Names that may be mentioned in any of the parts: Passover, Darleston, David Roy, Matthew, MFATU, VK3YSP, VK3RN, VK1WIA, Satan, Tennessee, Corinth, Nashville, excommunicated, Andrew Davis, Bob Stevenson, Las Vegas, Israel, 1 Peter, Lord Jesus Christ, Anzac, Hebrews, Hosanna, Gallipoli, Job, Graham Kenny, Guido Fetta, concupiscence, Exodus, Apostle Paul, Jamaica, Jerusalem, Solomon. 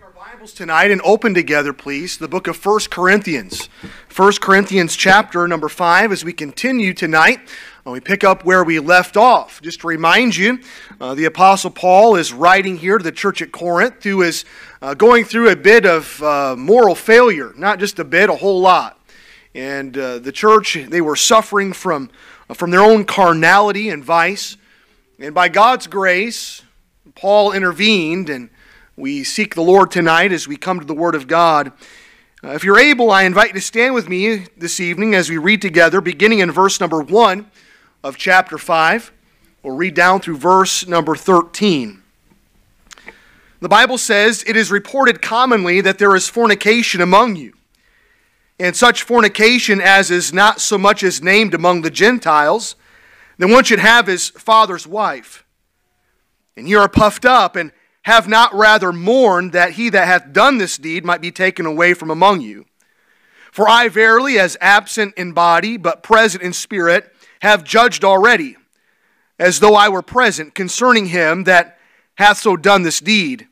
take our Bibles tonight and open together, please, the book of 1 Corinthians. 1 Corinthians chapter number 5 as we continue tonight. We pick up where we left off. Just to remind you, the Apostle Paul is writing here to the church at Corinth who is going through a bit of moral failure. Not just a bit, a whole lot. And the church, they were suffering from their own carnality and vice. And by God's grace, Paul intervened, and we seek the Lord tonight as we come to the Word of God. If you're able, I invite you to stand with me this evening as we read together, beginning in verse number 1 of chapter 5. We'll read down through verse number 13. The Bible says, "It is reported commonly that there is fornication among you, and such fornication as is not so much as named among the Gentiles, then one should have his father's wife. And ye are puffed up, and have not rather mourned that he that hath done this deed might be taken away from among you. For I verily, as absent in body, but present in spirit, have judged already, as though I were present, concerning him that hath so done this deed.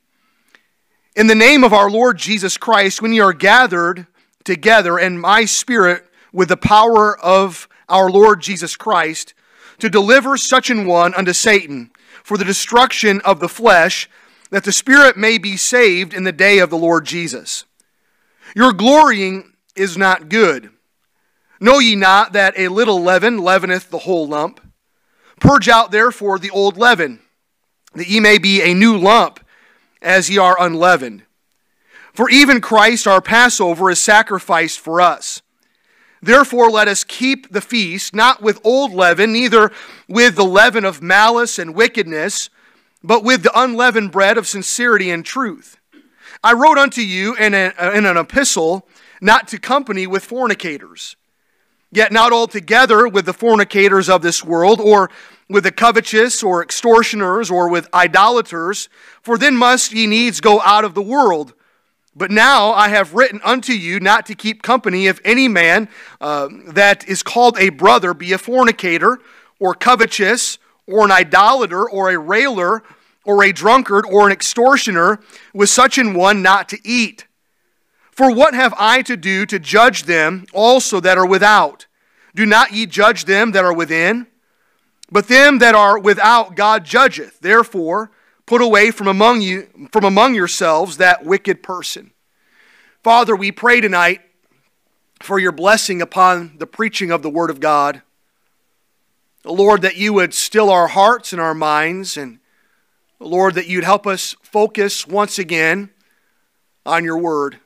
In the name of our Lord Jesus Christ, when ye are gathered together, and my spirit with the power of our Lord Jesus Christ, to deliver such an one unto Satan, for the destruction of the flesh, that the spirit may be saved in the day of the Lord Jesus. Your glorying is not good. Know ye not that a little leaven leaveneth the whole lump? Purge out therefore the old leaven, that ye may be a new lump, as ye are unleavened. For even Christ our Passover is sacrificed for us. Therefore let us keep the feast, not with old leaven, neither with the leaven of malice and wickedness, but with the unleavened bread of sincerity and truth. I wrote unto you in an epistle not to company with fornicators, yet not altogether with the fornicators of this world, or with the covetous, or extortioners, or with idolaters, for then must ye needs go out of the world. But now I have written unto you not to keep company if any man that is called a brother be a fornicator, or covetous, or an idolater, or a railer, or a drunkard, or an extortioner, with such an one not to eat. For what have I to do to judge them also that are without? Do not ye judge them that are within? But them that are without God judgeth. Therefore put away from among yourselves that wicked person." Father, we pray tonight for your blessing upon the preaching of the Word of God. Lord, that you would still our hearts and our minds, and Lord, that you'd help us focus once again on your Word.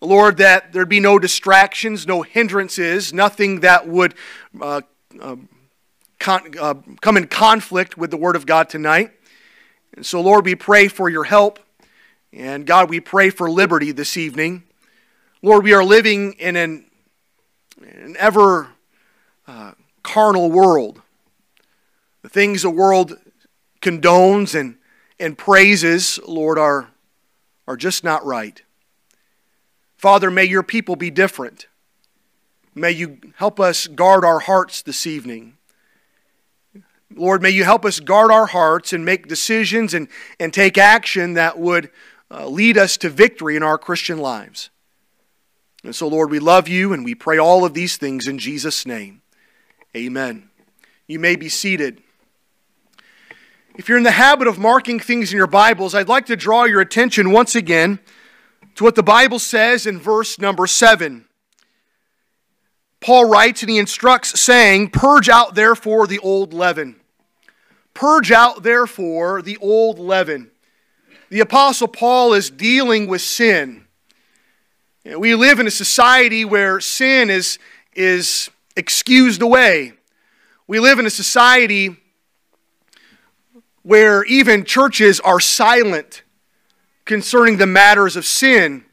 Lord, that there'd be no distractions, no hindrances, nothing that would come in conflict with the Word of God tonight. And so, Lord, we pray for your help. And God, we pray for liberty this evening. Lord, we are living in an ever carnal world. The things the world condones and praises, Lord, are just not right. Father, may your people be different. May you help us guard our hearts this evening. Lord, may you help us guard our hearts and make decisions and take action that would lead us to victory in our Christian lives. And so, Lord, we love you and we pray all of these things in Jesus' name. Amen. You may be seated. If you're in the habit of marking things in your Bibles, I'd like to draw your attention once again to what the Bible says in verse number 7. Paul writes and he instructs, saying, "Purge out therefore the old leaven." Purge out, therefore, the old leaven. The Apostle Paul is dealing with sin. We live in a society where sin is excused away. We live in a society where even churches are silent concerning the matters of sin.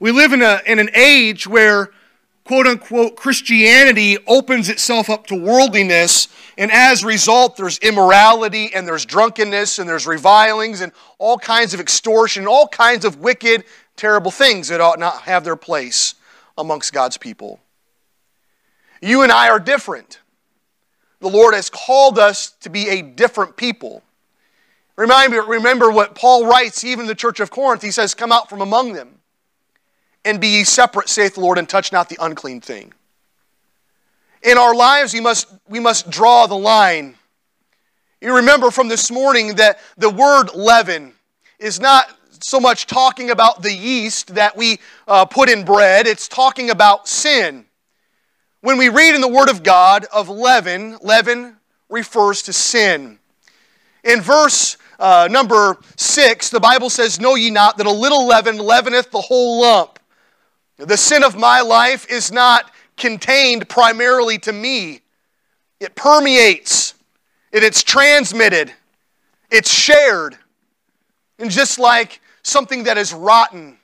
We live in an age where, quote-unquote, Christianity opens itself up to worldliness, and as a result, there's immorality, and there's drunkenness, and there's revilings, and all kinds of extortion, all kinds of wicked, terrible things that ought not have their place amongst God's people. You and I are different. The Lord has called us to be a different people. Remember what Paul writes, even the church of Corinth. He says, come out from among them and be ye separate, saith the Lord, and touch not the unclean thing. In our lives, we must draw the line. You remember from this morning that the word leaven is not so much talking about the yeast that we put in bread. It's talking about sin. When we read in the Word of God of leaven, leaven refers to sin. In verse number 6, the Bible says, know ye not that a little leaven leaveneth the whole lump? The sin of my life is not contained primarily to me. It permeates. It's transmitted. It's shared. And just like something that is rotten,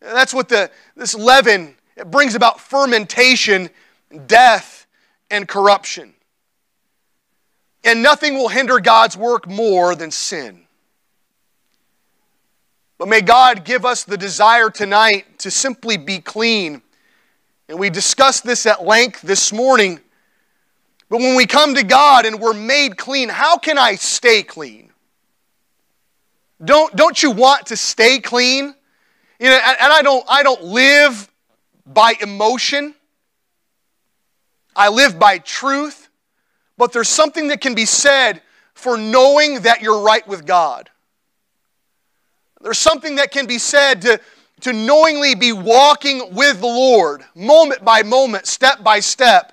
that's what this leaven, it brings about fermentation, death, and corruption. And nothing will hinder God's work more than sin. But may God give us the desire tonight to simply be clean. And we discussed this at length this morning. But when we come to God and we're made clean, how can I stay clean? Don't you want to stay clean? You know, and I don't live by emotion. I live by truth. But there's something that can be said for knowing that you're right with God. There's something that can be said to knowingly be walking with the Lord, moment by moment, step by step,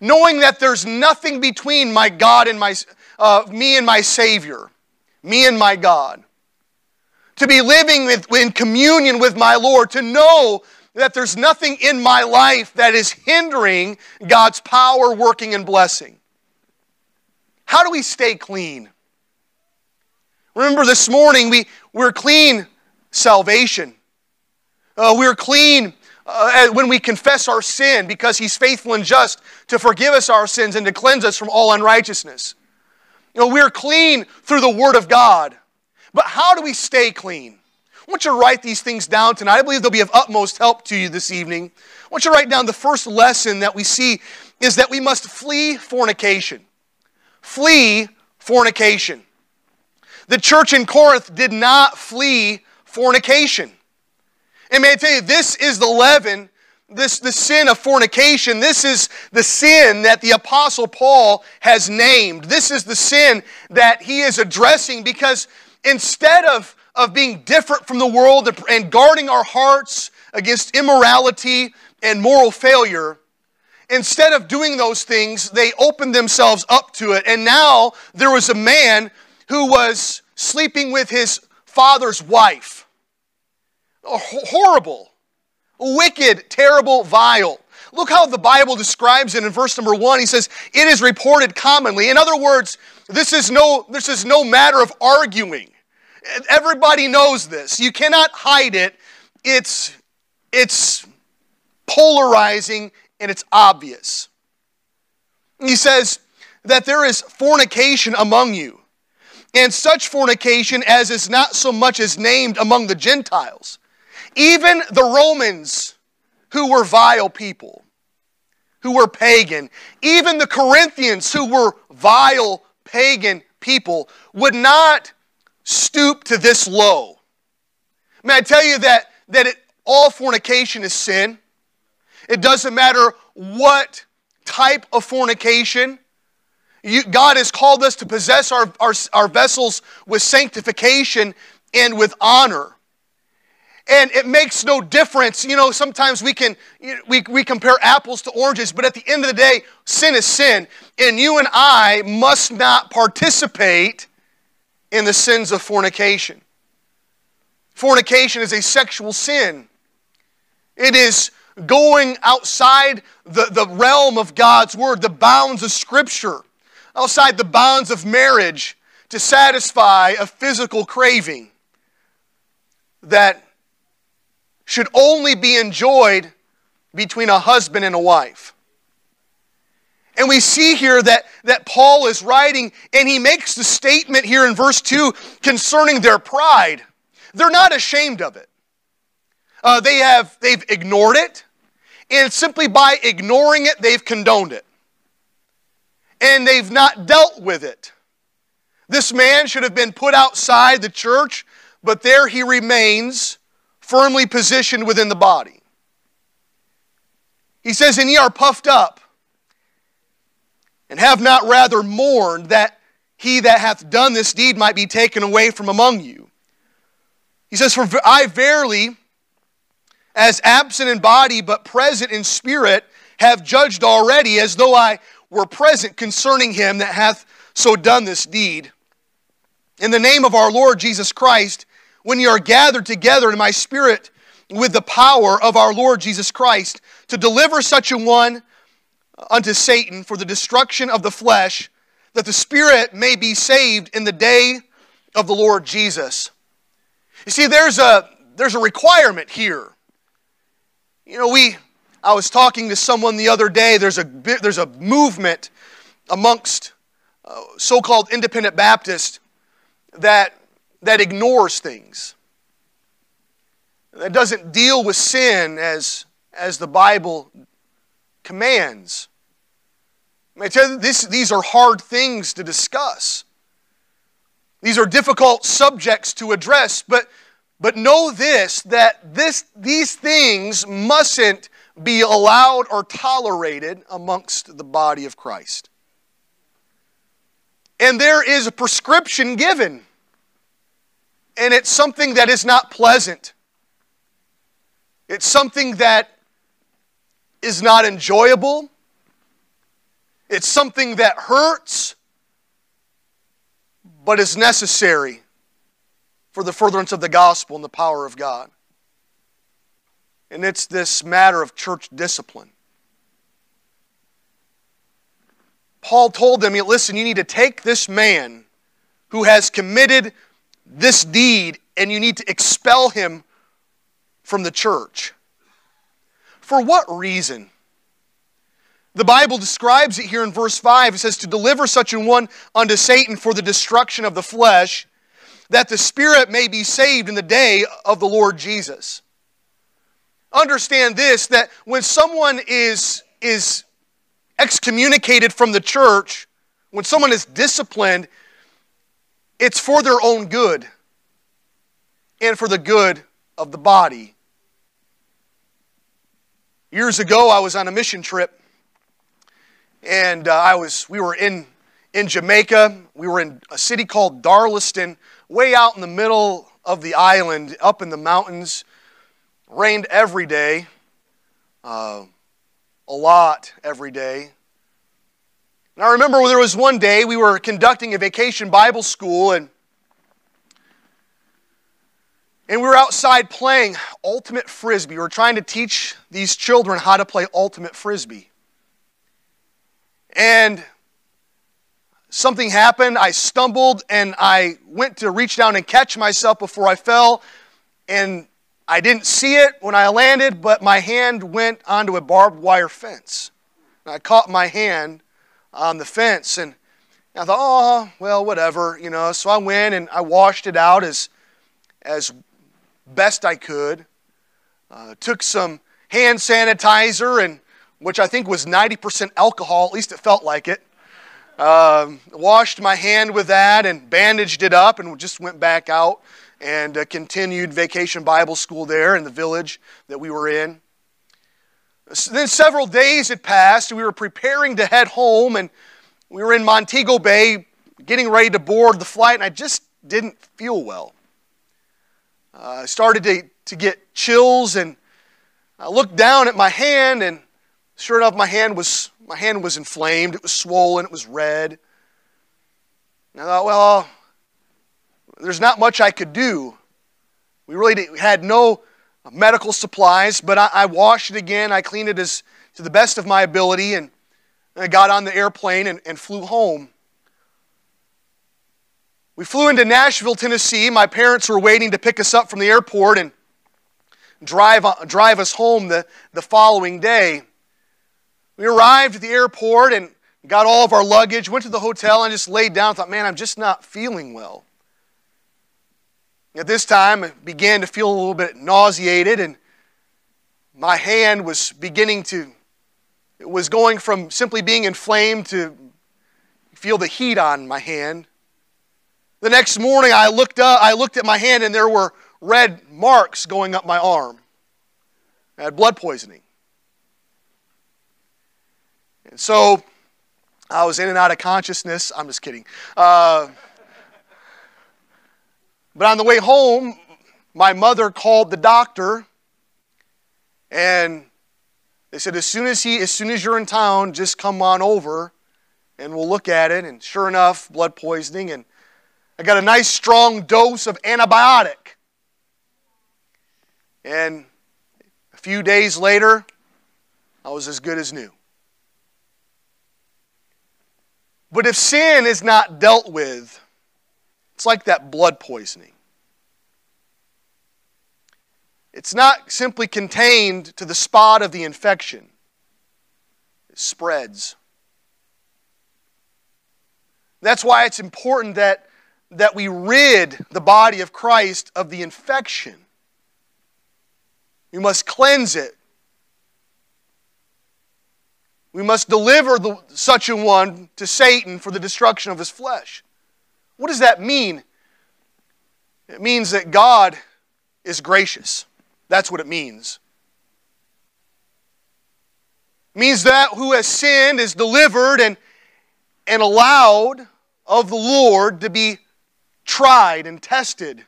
knowing that there's nothing between my God and me and my Savior, me and my God. To be living in communion with my Lord, to know that there's nothing in my life that is hindering God's power, working, and blessing. How do we stay clean? Remember this morning, we're clean salvation. We're clean when we confess our sin, because He's faithful and just to forgive us our sins and to cleanse us from all unrighteousness. You know, we're clean through the Word of God. But how do we stay clean? I want you to write these things down tonight. I believe they'll be of utmost help to you this evening. I want you to write down the first lesson that we see is that we must flee fornication. Flee fornication. The church in Corinth did not flee fornication. And may I tell you, this is the leaven, the sin of fornication. This is the sin that the Apostle Paul has named. This is the sin that he is addressing, because instead of being different from the world and guarding our hearts against immorality and moral failure, instead of doing those things, they opened themselves up to it. And now there was a man who was sleeping with his father's wife. Horrible, wicked, terrible, vile. Look how the Bible describes it in verse number 1. He says, it is reported commonly. In other words, this is no matter of arguing. Everybody knows this. You cannot hide it. It's polarizing and it's obvious. He says that there is fornication among you, and such fornication as is not so much as named among the Gentiles, even the Romans, who were vile people, who were pagan, even the Corinthians, who were vile pagan people, would not stoop to this low. May I tell you that all fornication is sin. It doesn't matter what type of fornication. God has called us to possess our vessels with sanctification and with honor. And it makes no difference. You know, sometimes we compare apples to oranges, but at the end of the day, sin is sin. And you and I must not participate in the sins of fornication. Fornication is a sexual sin. It is going outside the realm of God's Word, the bounds of Scripture, outside the bounds of marriage, to satisfy a physical craving that should only be enjoyed between a husband and a wife. And we see here that Paul is writing, and he makes the statement here in verse 2 concerning their pride. They're not ashamed of it. They've ignored it, and simply by ignoring it, they've condoned it. And they've not dealt with it. This man should have been put outside the church, but there he remains firmly positioned within the body. He says, and ye are puffed up, and have not rather mourned that he that hath done this deed might be taken away from among you. He says, for I verily, as absent in body but present in spirit, have judged already, as though I were present, concerning him that hath so done this deed. In the name of our Lord Jesus Christ, when ye are gathered together in my spirit with the power of our Lord Jesus Christ, to deliver such a one unto Satan for the destruction of the flesh, that the spirit may be saved in the day of the Lord Jesus. You see, there's a requirement here. You know, I was talking to someone the other day. There's a movement amongst so-called independent Baptists that ignores things, that doesn't deal with sin as the Bible commands. I tell you, these are hard things to discuss. These are difficult subjects to address, but know this, that these things mustn't be allowed or tolerated amongst the body of Christ. And there is a prescription given, and it's something that is not pleasant. It's something that is not enjoyable. It's something that hurts, but is necessary for the furtherance of the gospel and the power of God. And it's this matter of church discipline. Paul told them, listen, you need to take this man who has committed this deed, and you need to expel him from the church. For what reason? The Bible describes it here in verse 5. It says, to deliver such an one unto Satan for the destruction of the flesh, that the spirit may be saved in the day of the Lord Jesus. Understand this, that when someone is excommunicated from the church, when someone is disciplined, it's for their own good and for the good of the body. Years ago, I was on a mission trip, and we were in Jamaica. We were in a city called Darleston, way out in the middle of the island, up in the mountains. Rained every day, a lot every day. And I remember there was one day we were conducting a vacation Bible school, and we were outside playing ultimate frisbee. We were trying to teach these children how to play ultimate frisbee. And something happened. I stumbled, and I went to reach down and catch myself before I fell, and I didn't see it when I landed, but my hand went onto a barbed wire fence. And I caught my hand on the fence, and I thought, oh, well, whatever, you know. So I went and I washed it out as best I could. Took some hand sanitizer, which I think was 90% alcohol, at least it felt like it. Washed my hand with that and bandaged it up, and just went back out and continued vacation Bible school there in the village that we were in. So then several days had passed, and we were preparing to head home, and we were in Montego Bay getting ready to board the flight, and I just didn't feel well. I started to get chills, and I looked down at my hand, and sure enough, my hand was inflamed, it was swollen, it was red. And I thought, well, there's not much I could do. We really had no medical supplies, but I washed it again. I cleaned it as to the best of my ability, and I got on the airplane and flew home. We flew into Nashville, Tennessee. My parents were waiting to pick us up from the airport and drive us home the following day. We arrived at the airport and got all of our luggage, went to the hotel, and just laid down and thought, man, I'm just not feeling well. At this time, I began to feel a little bit nauseated, and my hand was it was going from simply being inflamed to feel the heat on my hand. The next morning I looked up, I looked at my hand and there were red marks going up my arm. I had blood poisoning. And so I was in and out of consciousness. I'm just kidding. But on the way home, my mother called the doctor and they said, as soon as you're in town, just come on over and we'll look at it. And sure enough, blood poisoning. And I got a nice strong dose of antibiotic. And a few days later, I was as good as new. But if sin is not dealt with, it's like that blood poisoning. It's not simply contained to the spot of the infection. It spreads. That's why it's important that we rid the body of Christ of the infection. We must cleanse it. We must deliver such a one to Satan for the destruction of his flesh. What does that mean? It means that God is gracious. That's what it means. It means that who has sinned is delivered and allowed of the Lord to be tried and tested.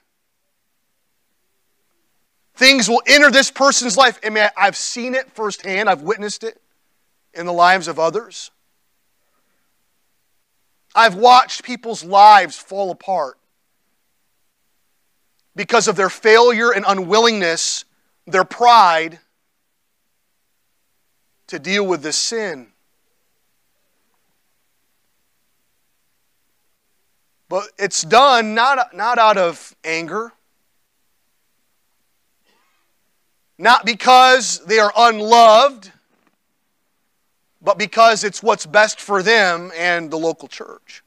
Things will enter this person's life. I mean, I've seen it firsthand. I've witnessed it in the lives of others. I've watched people's lives fall apart because of their failure and unwillingness, their pride to deal with this sin. But it's done not out of anger, not because they are unloved, but because it's what's best for them and the local church.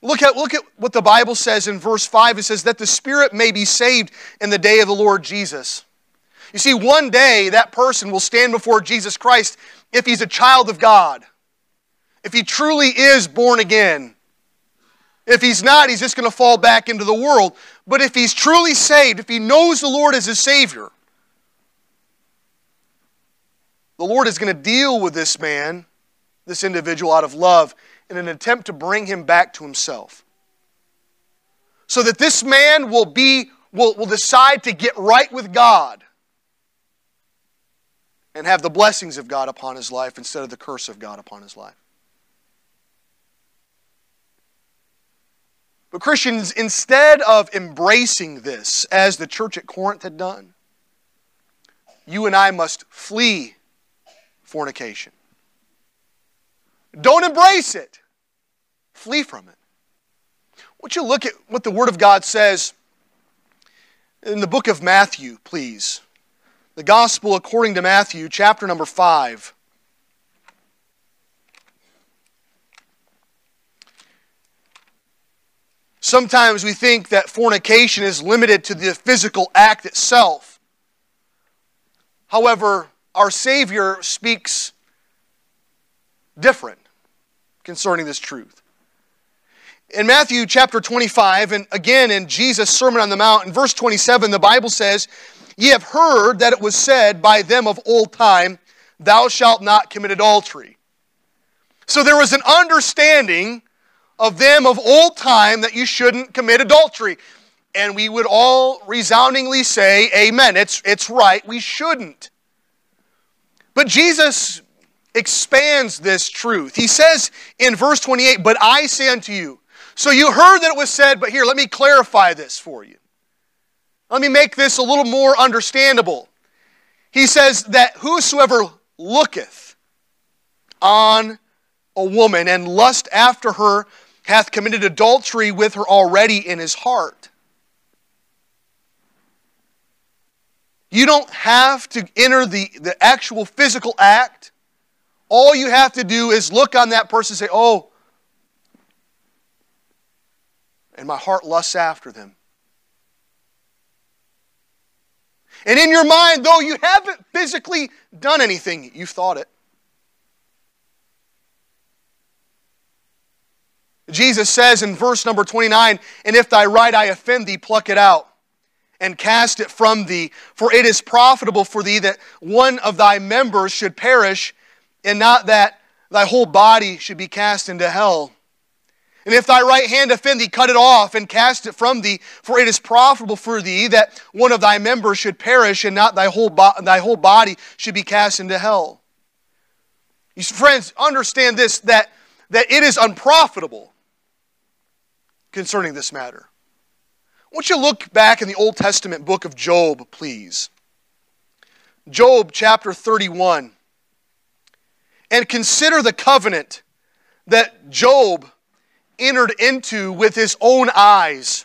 Look at what the Bible says in verse 5. It says that the Spirit may be saved in the day of the Lord Jesus. You see, one day that person will stand before Jesus Christ if he's a child of God. If he truly is born again. If he's not, he's just going to fall back into the world. But if he's truly saved, if he knows the Lord as his Savior, the Lord is going to deal with this man, this individual, out of love in an attempt to bring him back to himself. So that this man will decide to get right with God and have the blessings of God upon his life instead of the curse of God upon his life. But Christians, instead of embracing this, as the church at Corinth had done, you and I must flee fornication. Don't embrace it. Flee from it. Would you look at what the Word of God says in the book of Matthew, please. The Gospel according to Matthew, chapter number 5. Sometimes we think that fornication is limited to the physical act itself. However, our Savior speaks different concerning this truth. In Matthew chapter 25, and again in Jesus' Sermon on the Mount, in verse 27, the Bible says, "Ye have heard that it was said by them of old time, Thou shalt not commit adultery." So there was an understanding of them of old time that you shouldn't commit adultery. And we would all resoundingly say, amen, it's right, we shouldn't. But Jesus expands this truth. He says in verse 28, "But I say unto you," so you heard that it was said, but here, let me clarify this for you. Let me make this a little more understandable. He says that whosoever looketh on a woman and lust after her hath committed adultery with her already in his heart. You don't have to enter the actual physical act. All you have to do is look on that person and say, "Oh, and my heart lusts after them." And in your mind, though you haven't physically done anything, you've thought it. Jesus says in verse number 29, "And if thy right eye offend thee, pluck it out and cast it from thee. For it is profitable for thee that one of thy members should perish, and not that thy whole body should be cast into hell. And if thy right hand offend thee, cut it off and cast it from thee. For it is profitable for thee that one of thy members should perish, and not thy whole body should be cast into hell." You friends, understand this, that it is unprofitable concerning this matter. Won't you look back in the Old Testament book of Job, please? Job chapter 31. And consider the covenant that Job entered into with his own eyes.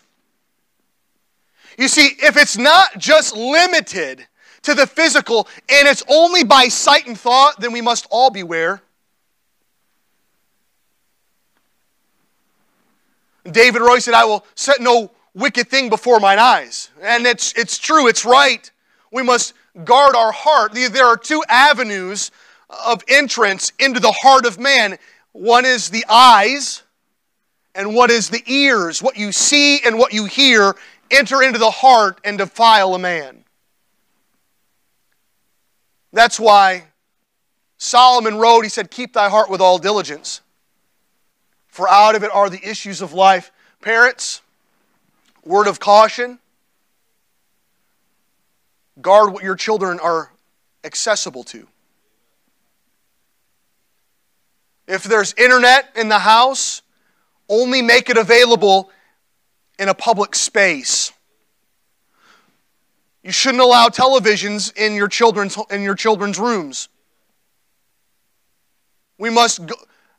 You see, if it's not just limited to the physical, and it's only by sight and thought, then we must all beware. David Roy said, "I will set no wicked thing before mine eyes." And it's true, it's right. We must guard our heart. There are two avenues of entrance into the heart of man. One is the eyes, and one is the ears. What you see and what you hear enter into the heart and defile a man. That's why Solomon wrote, he said, "Keep thy heart with all diligence, for out of it are the issues of life." Parents, word of caution, guard what your children are accessible to. If there's internet in the house, only make it available in a public space. You shouldn't allow televisions in your children's rooms. We must go.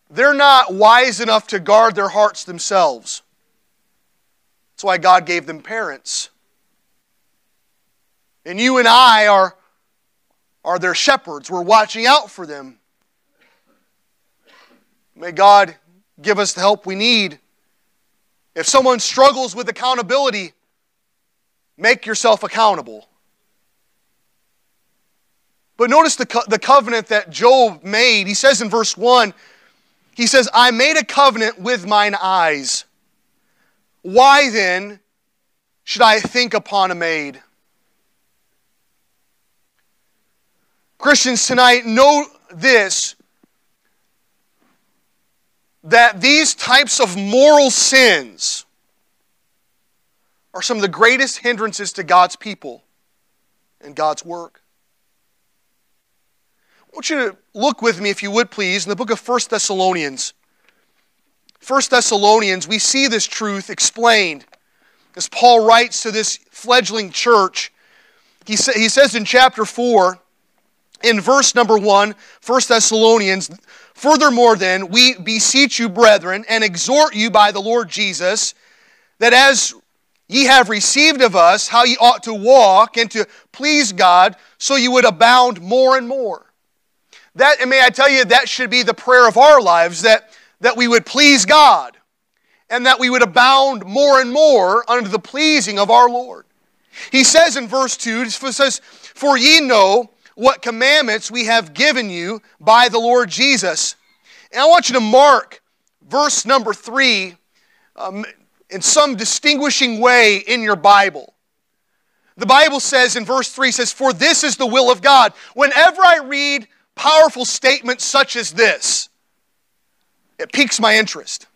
They're not wise enough to guard their hearts themselves. That's why God gave them parents. And you and I are their shepherds. We're watching out for them. May God give us the help we need. If someone struggles with accountability, make yourself accountable. But notice the covenant that Job made. He says in verse 1, he says, "I made a covenant with mine eyes. Why then should I think upon a maid?" Christians tonight, know this, that these types of moral sins are some of the greatest hindrances to God's people and God's work. I want you to look with me, if you would please, in the book of 1 Thessalonians. 1 Thessalonians, we see this truth explained as Paul writes to this fledgling church. He says in chapter 4, in verse number 1, 1 Thessalonians, "Furthermore then, we beseech you, brethren, and exhort you by the Lord Jesus, that as ye have received of us how ye ought to walk and to please God, so you would abound more and more." That, and may I tell you, that should be the prayer of our lives, that we would please God and that we would abound more and more under the pleasing of our Lord. He says in verse 2, it says, "For ye know what commandments we have given you by the Lord Jesus." And I want you to mark verse number 3 in some distinguishing way in your Bible. The Bible says in verse 3, says, "For this is the will of God." Whenever I read powerful statements such as this, it piques my interest,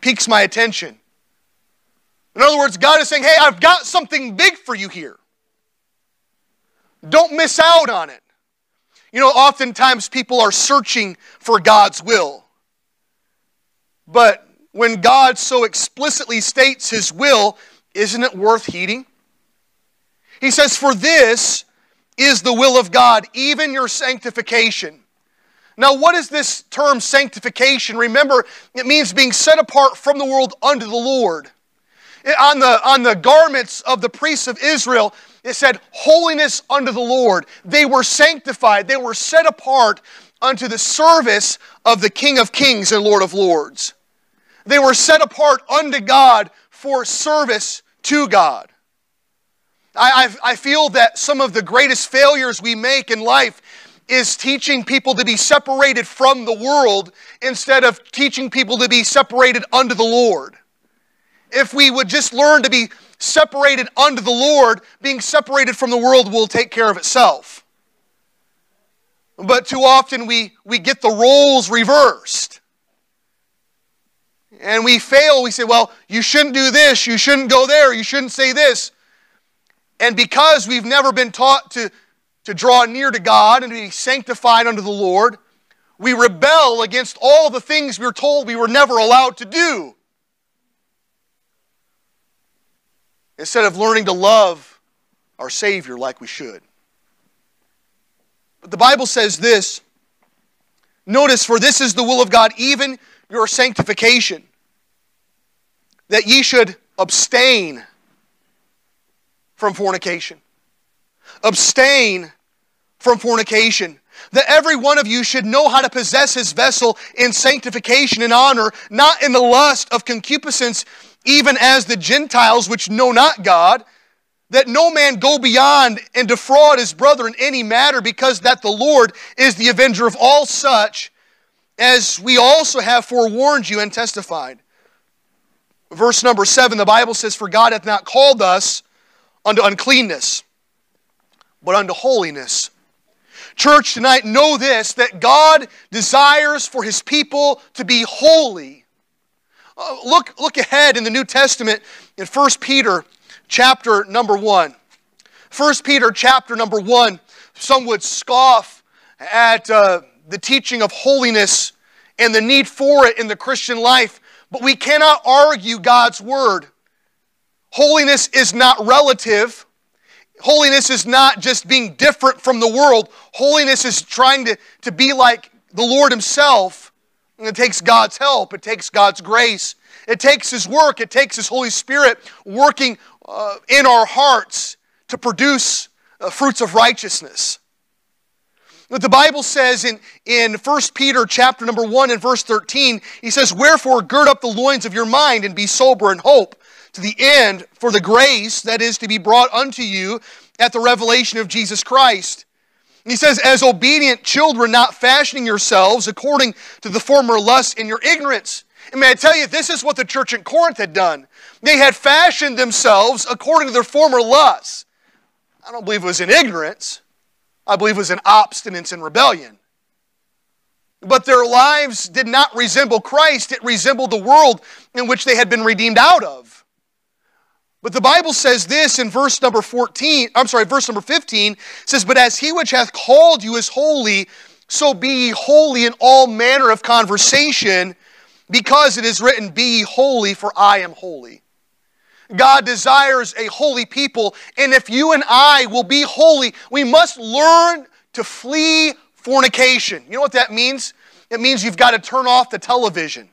piques my attention. In other words, God is saying, "Hey, I've got something big for you here. Don't miss out on it." You know, oftentimes people are searching for God's will. But when God so explicitly states His will, isn't it worth heeding? He says, "For this is the will of God, even your sanctification." Now, what is this term sanctification? Remember, it means being set apart from the world unto the Lord. On the garments of the priests of Israel, it said, "Holiness unto the Lord." They were sanctified. They were set apart unto the service of the King of Kings and Lord of Lords. They were set apart unto God for service to God. I feel that some of the greatest failures we make in life is teaching people to be separated from the world instead of teaching people to be separated unto the Lord. If we would just learn to be separated unto the Lord, being separated from the world will take care of itself. But too often we get the roles reversed. And we fail. We say, well, you shouldn't do this, you shouldn't go there, you shouldn't say this. And because we've never been taught to draw near to God and to be sanctified unto the Lord, we rebel against all the things we were told we were never allowed to do. Instead of learning to love our Savior like we should. But the Bible says this. Notice, for this is the will of God, even your sanctification, that ye should abstain from fornication. Abstain from fornication. That every one of you should know how to possess his vessel in sanctification and honor, not in the lust of concupiscence, even as the Gentiles which know not God, that no man go beyond and defraud his brother in any matter, because that the Lord is the avenger of all such, as we also have forewarned you and testified. Verse number 7, the Bible says, for God hath not called us unto uncleanness, but unto holiness. Church, tonight, know this, that God desires for His people to be holy. Look ahead in the New Testament in 1 Peter chapter number 1. 1 Peter chapter number 1, some would scoff at the teaching of holiness and the need for it in the Christian life, but we cannot argue God's Word. Holiness is not relative. Holiness is not just being different from the world. Holiness is trying to be like the Lord Himself. And it takes God's help. It takes God's grace. It takes His work. It takes His Holy Spirit working in our hearts to produce fruits of righteousness. But the Bible says in 1 Peter chapter number 1 and verse 13, he says, wherefore gird up the loins of your mind and be sober in hope to the end for the grace that is to be brought unto you at the revelation of Jesus Christ. He says, as obedient children, not fashioning yourselves according to the former lust in your ignorance. And may I tell you, this is what the church in Corinth had done. They had fashioned themselves according to their former lusts. I don't believe it was in ignorance. I believe it was in obstinance and rebellion. But their lives did not resemble Christ. It resembled the world in which they had been redeemed out of. But the Bible says this in verse number 15, says, but as He which hath called you is holy, so be ye holy in all manner of conversation, because it is written, be ye holy, for I am holy. God desires a holy people, and if you and I will be holy, we must learn to flee fornication. You know what that means? It means you've got to turn off the television.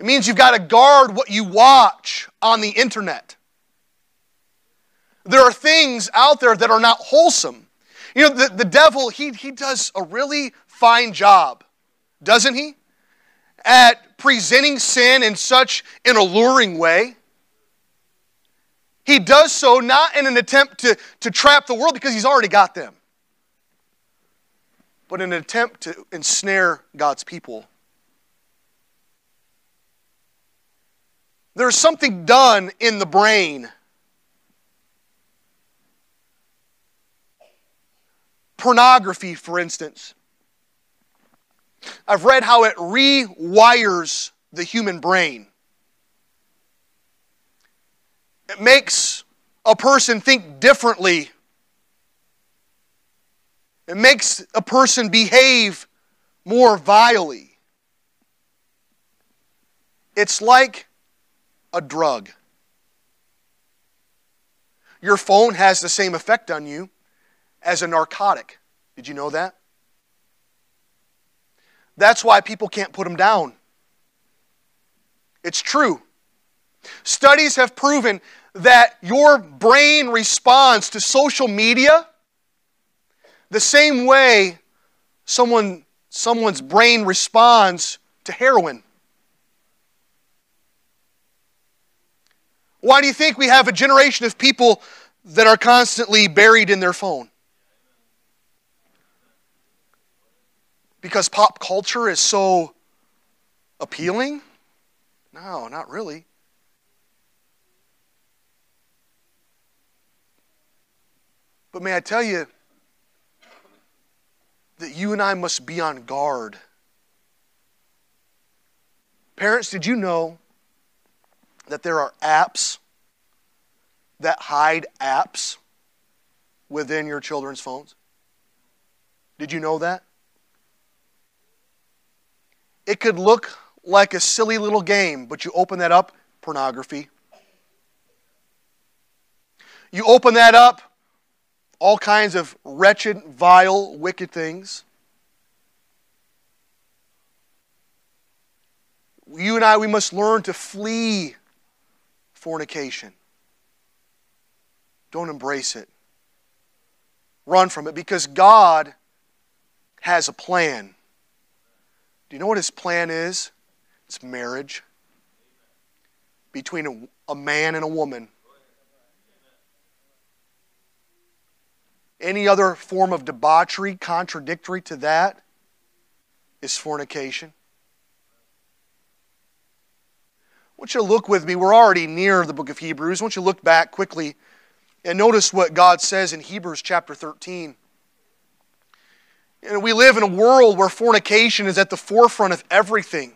It means you've got to guard what you watch on the internet. There are things out there that are not wholesome. You know, the devil, he does a really fine job, doesn't he? At presenting sin in such an alluring way. He does so not in an attempt to trap the world, because he's already got them, but in an attempt to ensnare God's people. There's something done in the brain. Pornography, for instance. I've read how it rewires the human brain. It makes a person think differently. It makes a person behave more vilely. It's like a drug. Your phone has the same effect on you as a narcotic. Did you know that? That's why people can't put them down. It's true. Studies have proven that your brain responds to social media the same way someone's brain responds to heroin. Why do you think we have a generation of people that are constantly buried in their phone? because pop culture is so appealing? No, not really. But may I tell you that you and I must be on guard. Parents, did you know that there are apps that hide apps within your children's phones? Did you know that? It could look like a silly little game, but you open that up, pornography. You open that up, all kinds of wretched, vile, wicked things. You and I, we must learn to flee fornication. Don't embrace it. Run from it, because God has a plan. Do you know what His plan is? It's marriage between a man and a woman. Any other form of debauchery contradictory to that is fornication. I want you to look with me. We're already near the book of Hebrews. I want you to look back quickly and notice what God says in Hebrews chapter 13. And we live in a world where fornication is at the forefront of everything.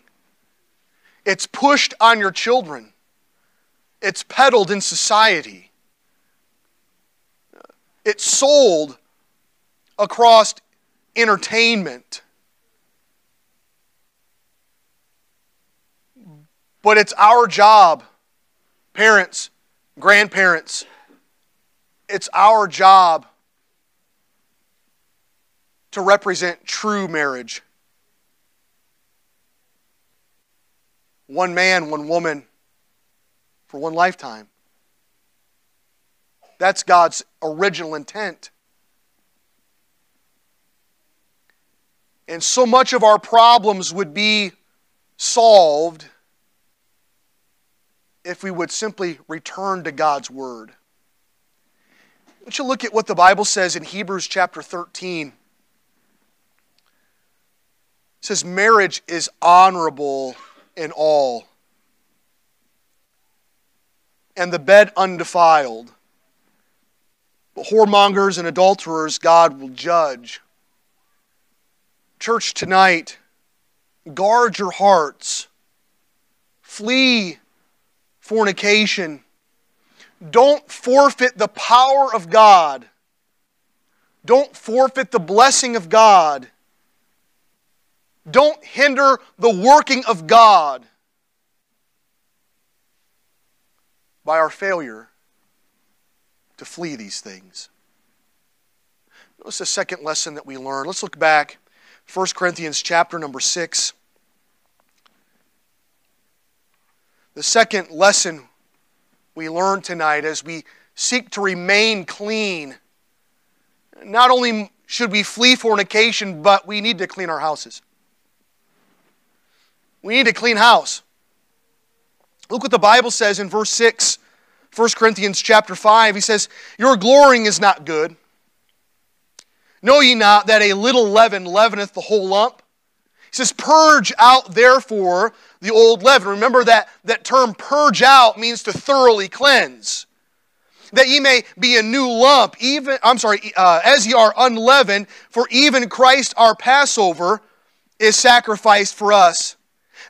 It's pushed on your children. It's peddled in society. It's sold across entertainment. But it's our job, parents, grandparents, it's our job to represent true marriage. One man, one woman, for one lifetime. That's God's original intent. And so much of our problems would be solved if we would simply return to God's Word. Why don't you look at what the Bible says in Hebrews chapter 13. It says, marriage is honorable in all, and the bed undefiled. But whoremongers and adulterers God will judge. Church, tonight, guard your hearts. Flee fornication. Don't forfeit the power of God. Don't forfeit the blessing of God. Don't hinder the working of God by our failure to flee these things. Notice the second lesson that we learned. Let's look back. 1 Corinthians chapter number 6. The second lesson we learned tonight as we seek to remain clean. Not only should we flee fornication, but we need to clean our houses. We need a clean house. Look what the Bible says in verse 6. 1 Corinthians chapter 5, he says, your glorying is not good. Know ye not that a little leaven leaveneth the whole lump? He says, purge out therefore the old leaven. Remember that term purge out means to thoroughly cleanse. That ye may be a new lump, as ye are unleavened, for even Christ our Passover is sacrificed for us.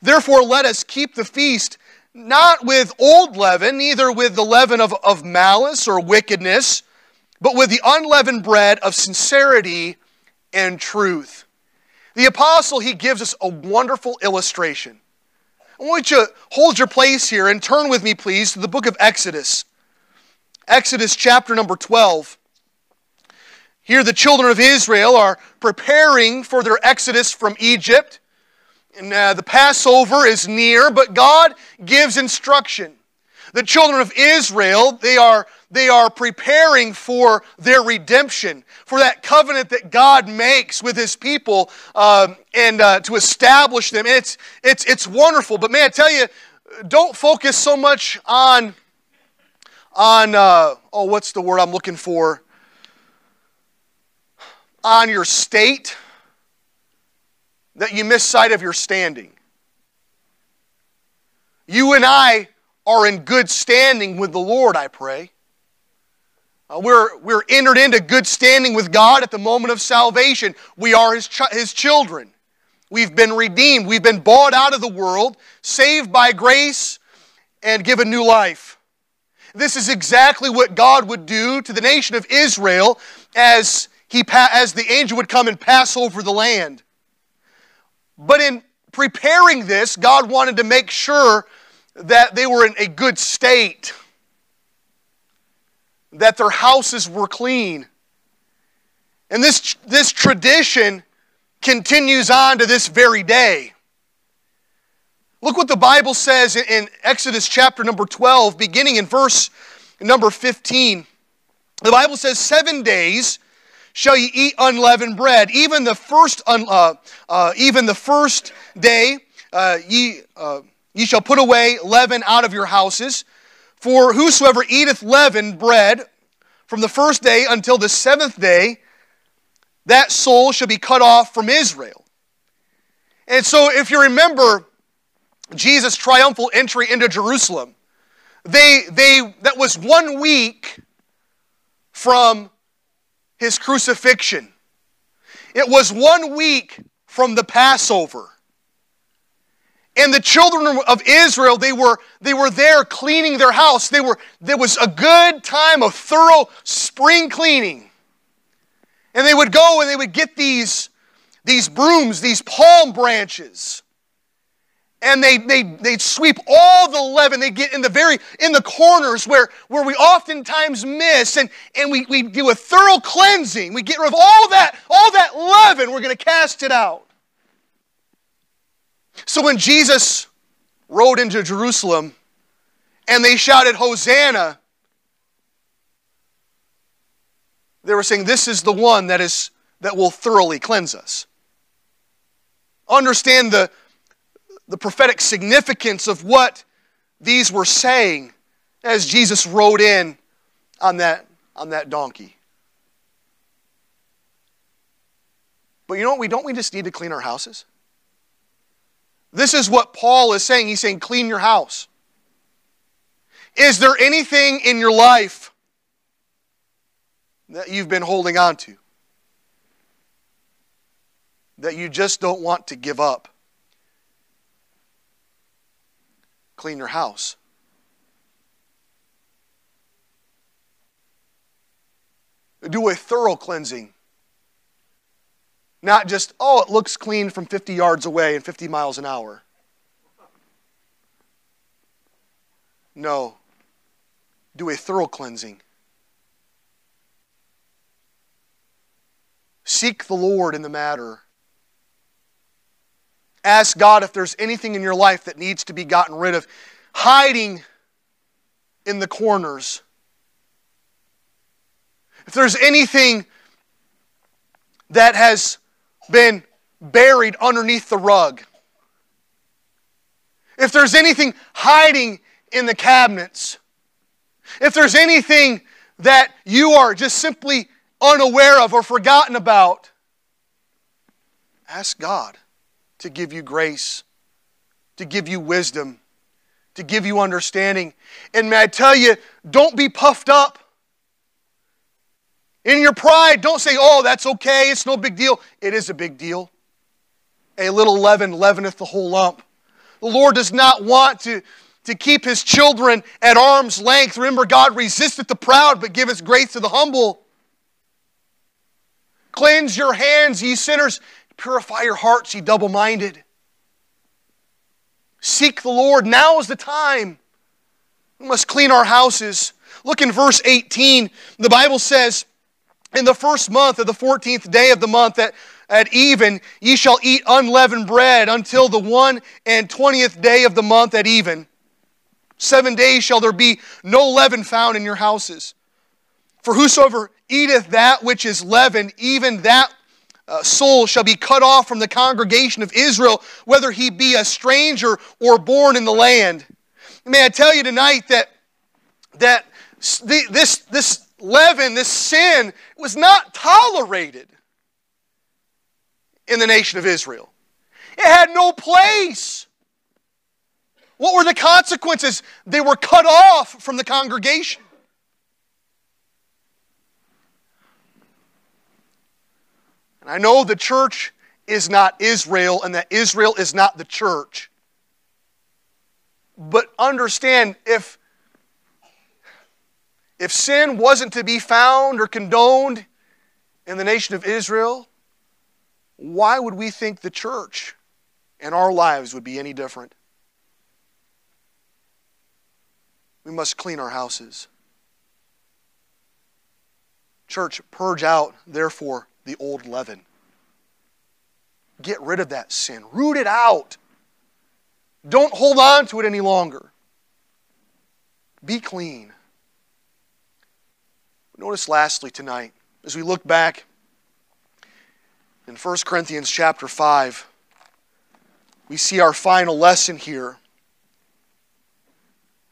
Therefore let us keep the feast, not with old leaven, neither with the leaven of malice or wickedness, but with the unleavened bread of sincerity and truth. The apostle, he gives us a wonderful illustration. I want you to hold your place here and turn with me, please, to the book of Exodus. Exodus chapter number 12. Here the children of Israel are preparing for their exodus from Egypt. And the Passover is near, but God gives instruction. The children of Israel, they are preparing for their redemption, for that covenant that God makes with His people to establish them. And it's wonderful. But may I tell you, don't focus so much on your state. that you miss sight of your standing. You and I are in good standing with the Lord, I pray. We're entered into good standing with God at the moment of salvation. We are His children. We've been redeemed. We've been bought out of the world, saved by grace, and given new life. This is exactly what God would do to the nation of Israel as the angel would come and pass over the land. But in preparing this, God wanted to make sure that they were in a good state, that their houses were clean. And this tradition continues on to this very day. Look what the Bible says in Exodus chapter number 12, beginning in verse number 15. The Bible says, 7 days shall ye eat unleavened bread. Even the first day ye shall put away leaven out of your houses. For whosoever eateth leavened bread from the first day until the seventh day, that soul shall be cut off from Israel. And so if you remember Jesus' triumphal entry into Jerusalem, that was 1 week from His crucifixion. It was 1 week from the Passover. And the children of Israel, they were there cleaning their house. There was a good time of thorough spring cleaning. And they would go and they would get these brooms, these palm branches. And they'd sweep all the leaven. They'd get in the corners where we oftentimes miss. And we do a thorough cleansing. We get rid of all that leaven. We're going to cast it out. So when Jesus rode into Jerusalem and they shouted, Hosanna, they were saying, this is the one that will thoroughly cleanse us. Understand the prophetic significance of what these were saying as Jesus rode in on that donkey. But you know what? We just need to clean our houses? This is what Paul is saying. He's saying, clean your house. Is there anything in your life that you've been holding on to, that you just don't want to give up? Clean your house. Do a thorough cleansing. Not just, oh, it looks clean from 50 yards away and 50 miles an hour. No. Do a thorough cleansing. Seek the Lord in the matter. Ask God if there's anything in your life that needs to be gotten rid of. Hiding in the corners. If there's anything that has been buried underneath the rug. If there's anything hiding in the cabinets. If there's anything that you are just simply unaware of or forgotten about. Ask God to give you grace, to give you wisdom, to give you understanding. And may I tell you, don't be puffed up. In your pride, don't say, oh, that's okay, it's no big deal. It is a big deal. A little leaven leaveneth the whole lump. The Lord does not want to keep His children at arm's length. Remember, God resisteth the proud, but giveth grace to the humble. Cleanse your hands, ye sinners. Purify your hearts, ye double-minded. Seek the Lord. Now is the time. We must clean our houses. Look in verse 18. The Bible says, in the first month of the 14th day of the month at even, ye shall eat unleavened bread until the 21st day of the month at even. 7 days shall there be no leaven found in your houses. For whosoever eateth that which is leavened, even that soul shall be cut off from the congregation of Israel, whether he be a stranger or born in the land. May I tell you tonight that this leaven, this sin, was not tolerated in the nation of Israel. It had no place. What were the consequences? They were cut off from the congregation. And I know the church is not Israel and that Israel is not the church. But understand, if sin wasn't to be found or condoned in the nation of Israel, why would we think the church and our lives would be any different? We must clean our houses. Church, purge out, therefore, the old leaven. Get rid of that sin. Root it out. Don't hold on to it any longer. Be clean. Notice lastly tonight, as we look back in 1 Corinthians chapter 5, we see our final lesson here.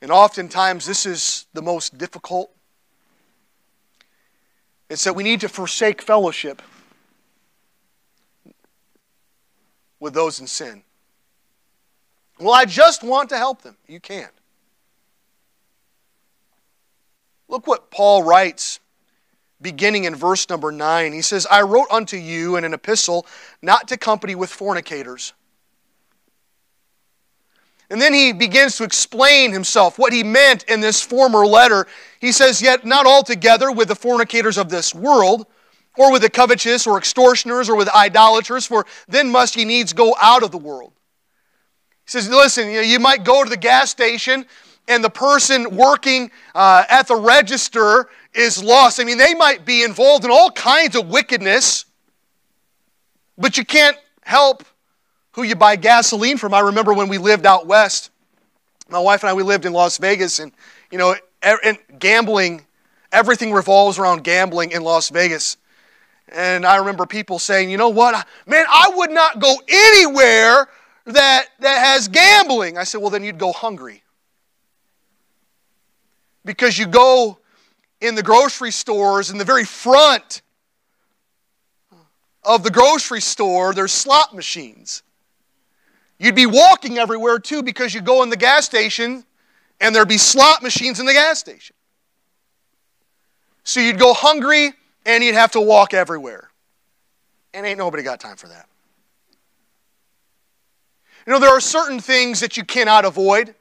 And oftentimes this is the most difficult. It's that we need to forsake fellowship with those in sin. Well, I just want to help them. You can't. Look what Paul writes, beginning in verse number 9. He says, I wrote unto you in an epistle not to company with fornicators. And then he begins to explain himself, what he meant in this former letter. He says, yet not altogether with the fornicators of this world, or with the covetous, or extortioners, or with idolaters, for then must ye needs go out of the world. He says, listen, you might go to the gas station, and the person working at the register is lost. I mean, they might be involved in all kinds of wickedness, but you can't help who you buy gasoline from. I remember when we lived out west, my wife and I, we lived in Las Vegas, and you know, and gambling, everything revolves around gambling in Las Vegas. And I remember people saying, you know what, man, I would not go anywhere that has gambling. I said, well, then you'd go hungry. Because you go in the grocery stores, in the very front of the grocery store, there's slot machines. You'd be walking everywhere too, because you go in the gas station and there'd be slot machines in the gas station. So you'd go hungry and you'd have to walk everywhere. And ain't nobody got time for that. You know, there are certain things that you cannot avoid.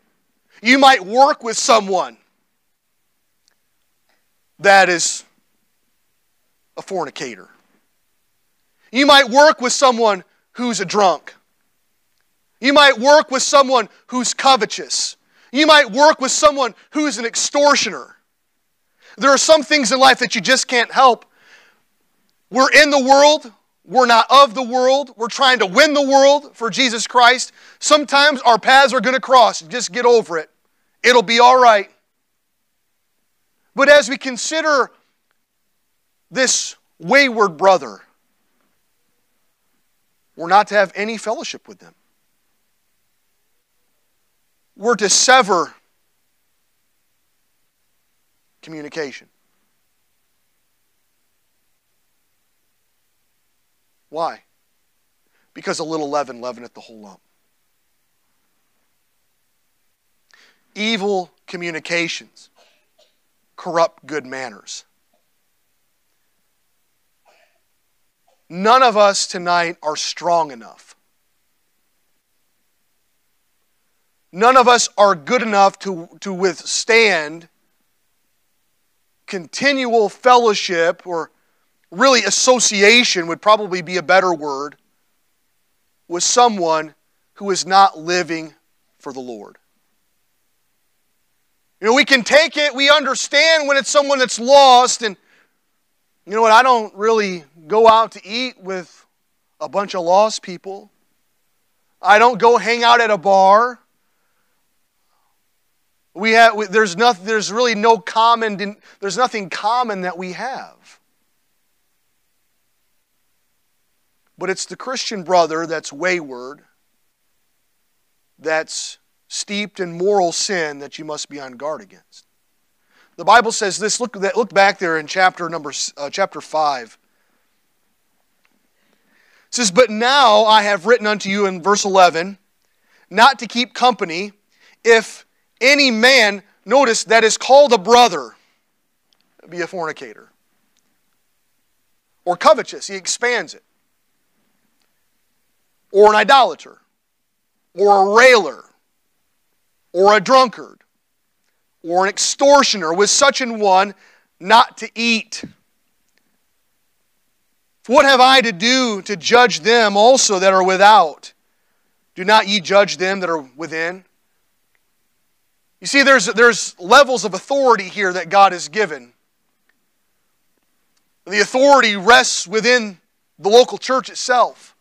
You might work with someone that is a fornicator. You might work with someone who's a drunk. You might work with someone who's covetous. You might work with someone who's an extortioner. There are some things in life that you just can't help. We're in the world. We're not of the world. We're trying to win the world for Jesus Christ. Sometimes our paths are going to cross. Just get over it. It'll be all right. But as we consider this wayward brother, we're not to have any fellowship with them. We're to sever communication. Why? Because a little leaven leaveneth the whole lump. Evil communications corrupt good manners. None of us tonight are strong enough. None of us are good enough to withstand continual fellowship, or really association would probably be a better word, with someone who is not living for the Lord. You know, we can take it, we understand when it's someone that's lost, and you know what, I don't really go out to eat with a bunch of lost people. I don't go hang out at a bar. There's nothing common that we have. But it's the Christian brother that's wayward, that's steeped in moral sin, that you must be on guard against. The Bible says this. Look back there in chapter 5. It says, but now I have written unto you in verse 11, not to keep company, if any man, notice, that is called a brother, be a fornicator. Or covetous, he expands it. Or an idolater. Or a railer. Or a drunkard. Or an extortioner, with such an one not to eat. What have I to do to judge them also that are without? Do not ye judge them that are within? You see, there's levels of authority here that God has given. The authority rests within the local church itself.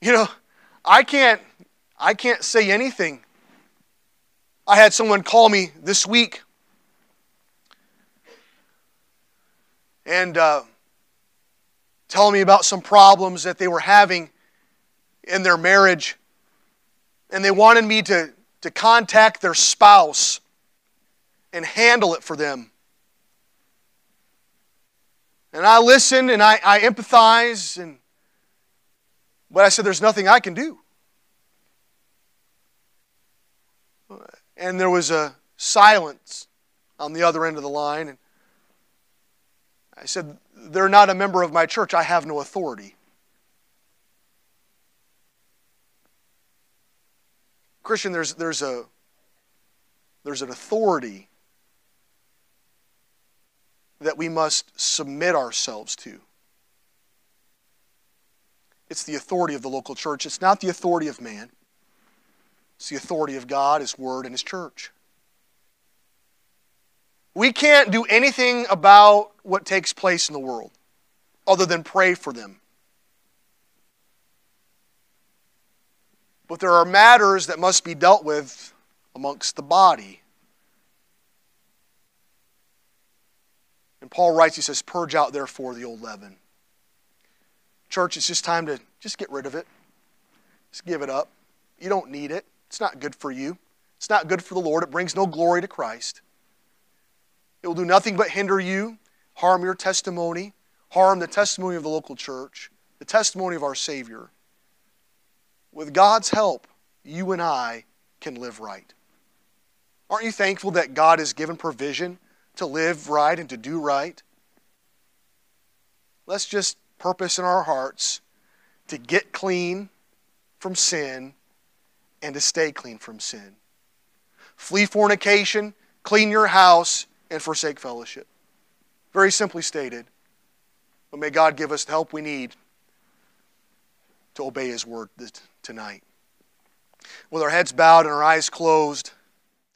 You know, I can't say anything. I had someone call me this week, and tell me about some problems that they were having in their marriage, and they wanted me to contact their spouse and handle it for them. And I listened and I empathized, but I said, there's nothing I can do. And there was a silence on the other end of the line. And I said, they're not a member of my church. I have no authority. Christian, there's an authority that we must submit ourselves to. It's the authority of the local church. It's not the authority of man. It's the authority of God, His Word, and His church. We can't do anything about what takes place in the world other than pray for them. But there are matters that must be dealt with amongst the body. And Paul writes, he says, purge out therefore the old leaven. Church, it's just time to just get rid of it. Just give it up. You don't need it. It's not good for you. It's not good for the Lord. It brings no glory to Christ. It will do nothing but hinder you, harm your testimony, harm the testimony of the local church, the testimony of our Savior. With God's help, you and I can live right. Aren't you thankful that God has given provision to live right and to do right? Let's just purpose in our hearts to get clean from sin and to stay clean from sin. Flee fornication, clean your house, and forsake fellowship. Very simply stated, but may God give us the help we need to obey His word tonight. With our heads bowed and our eyes closed,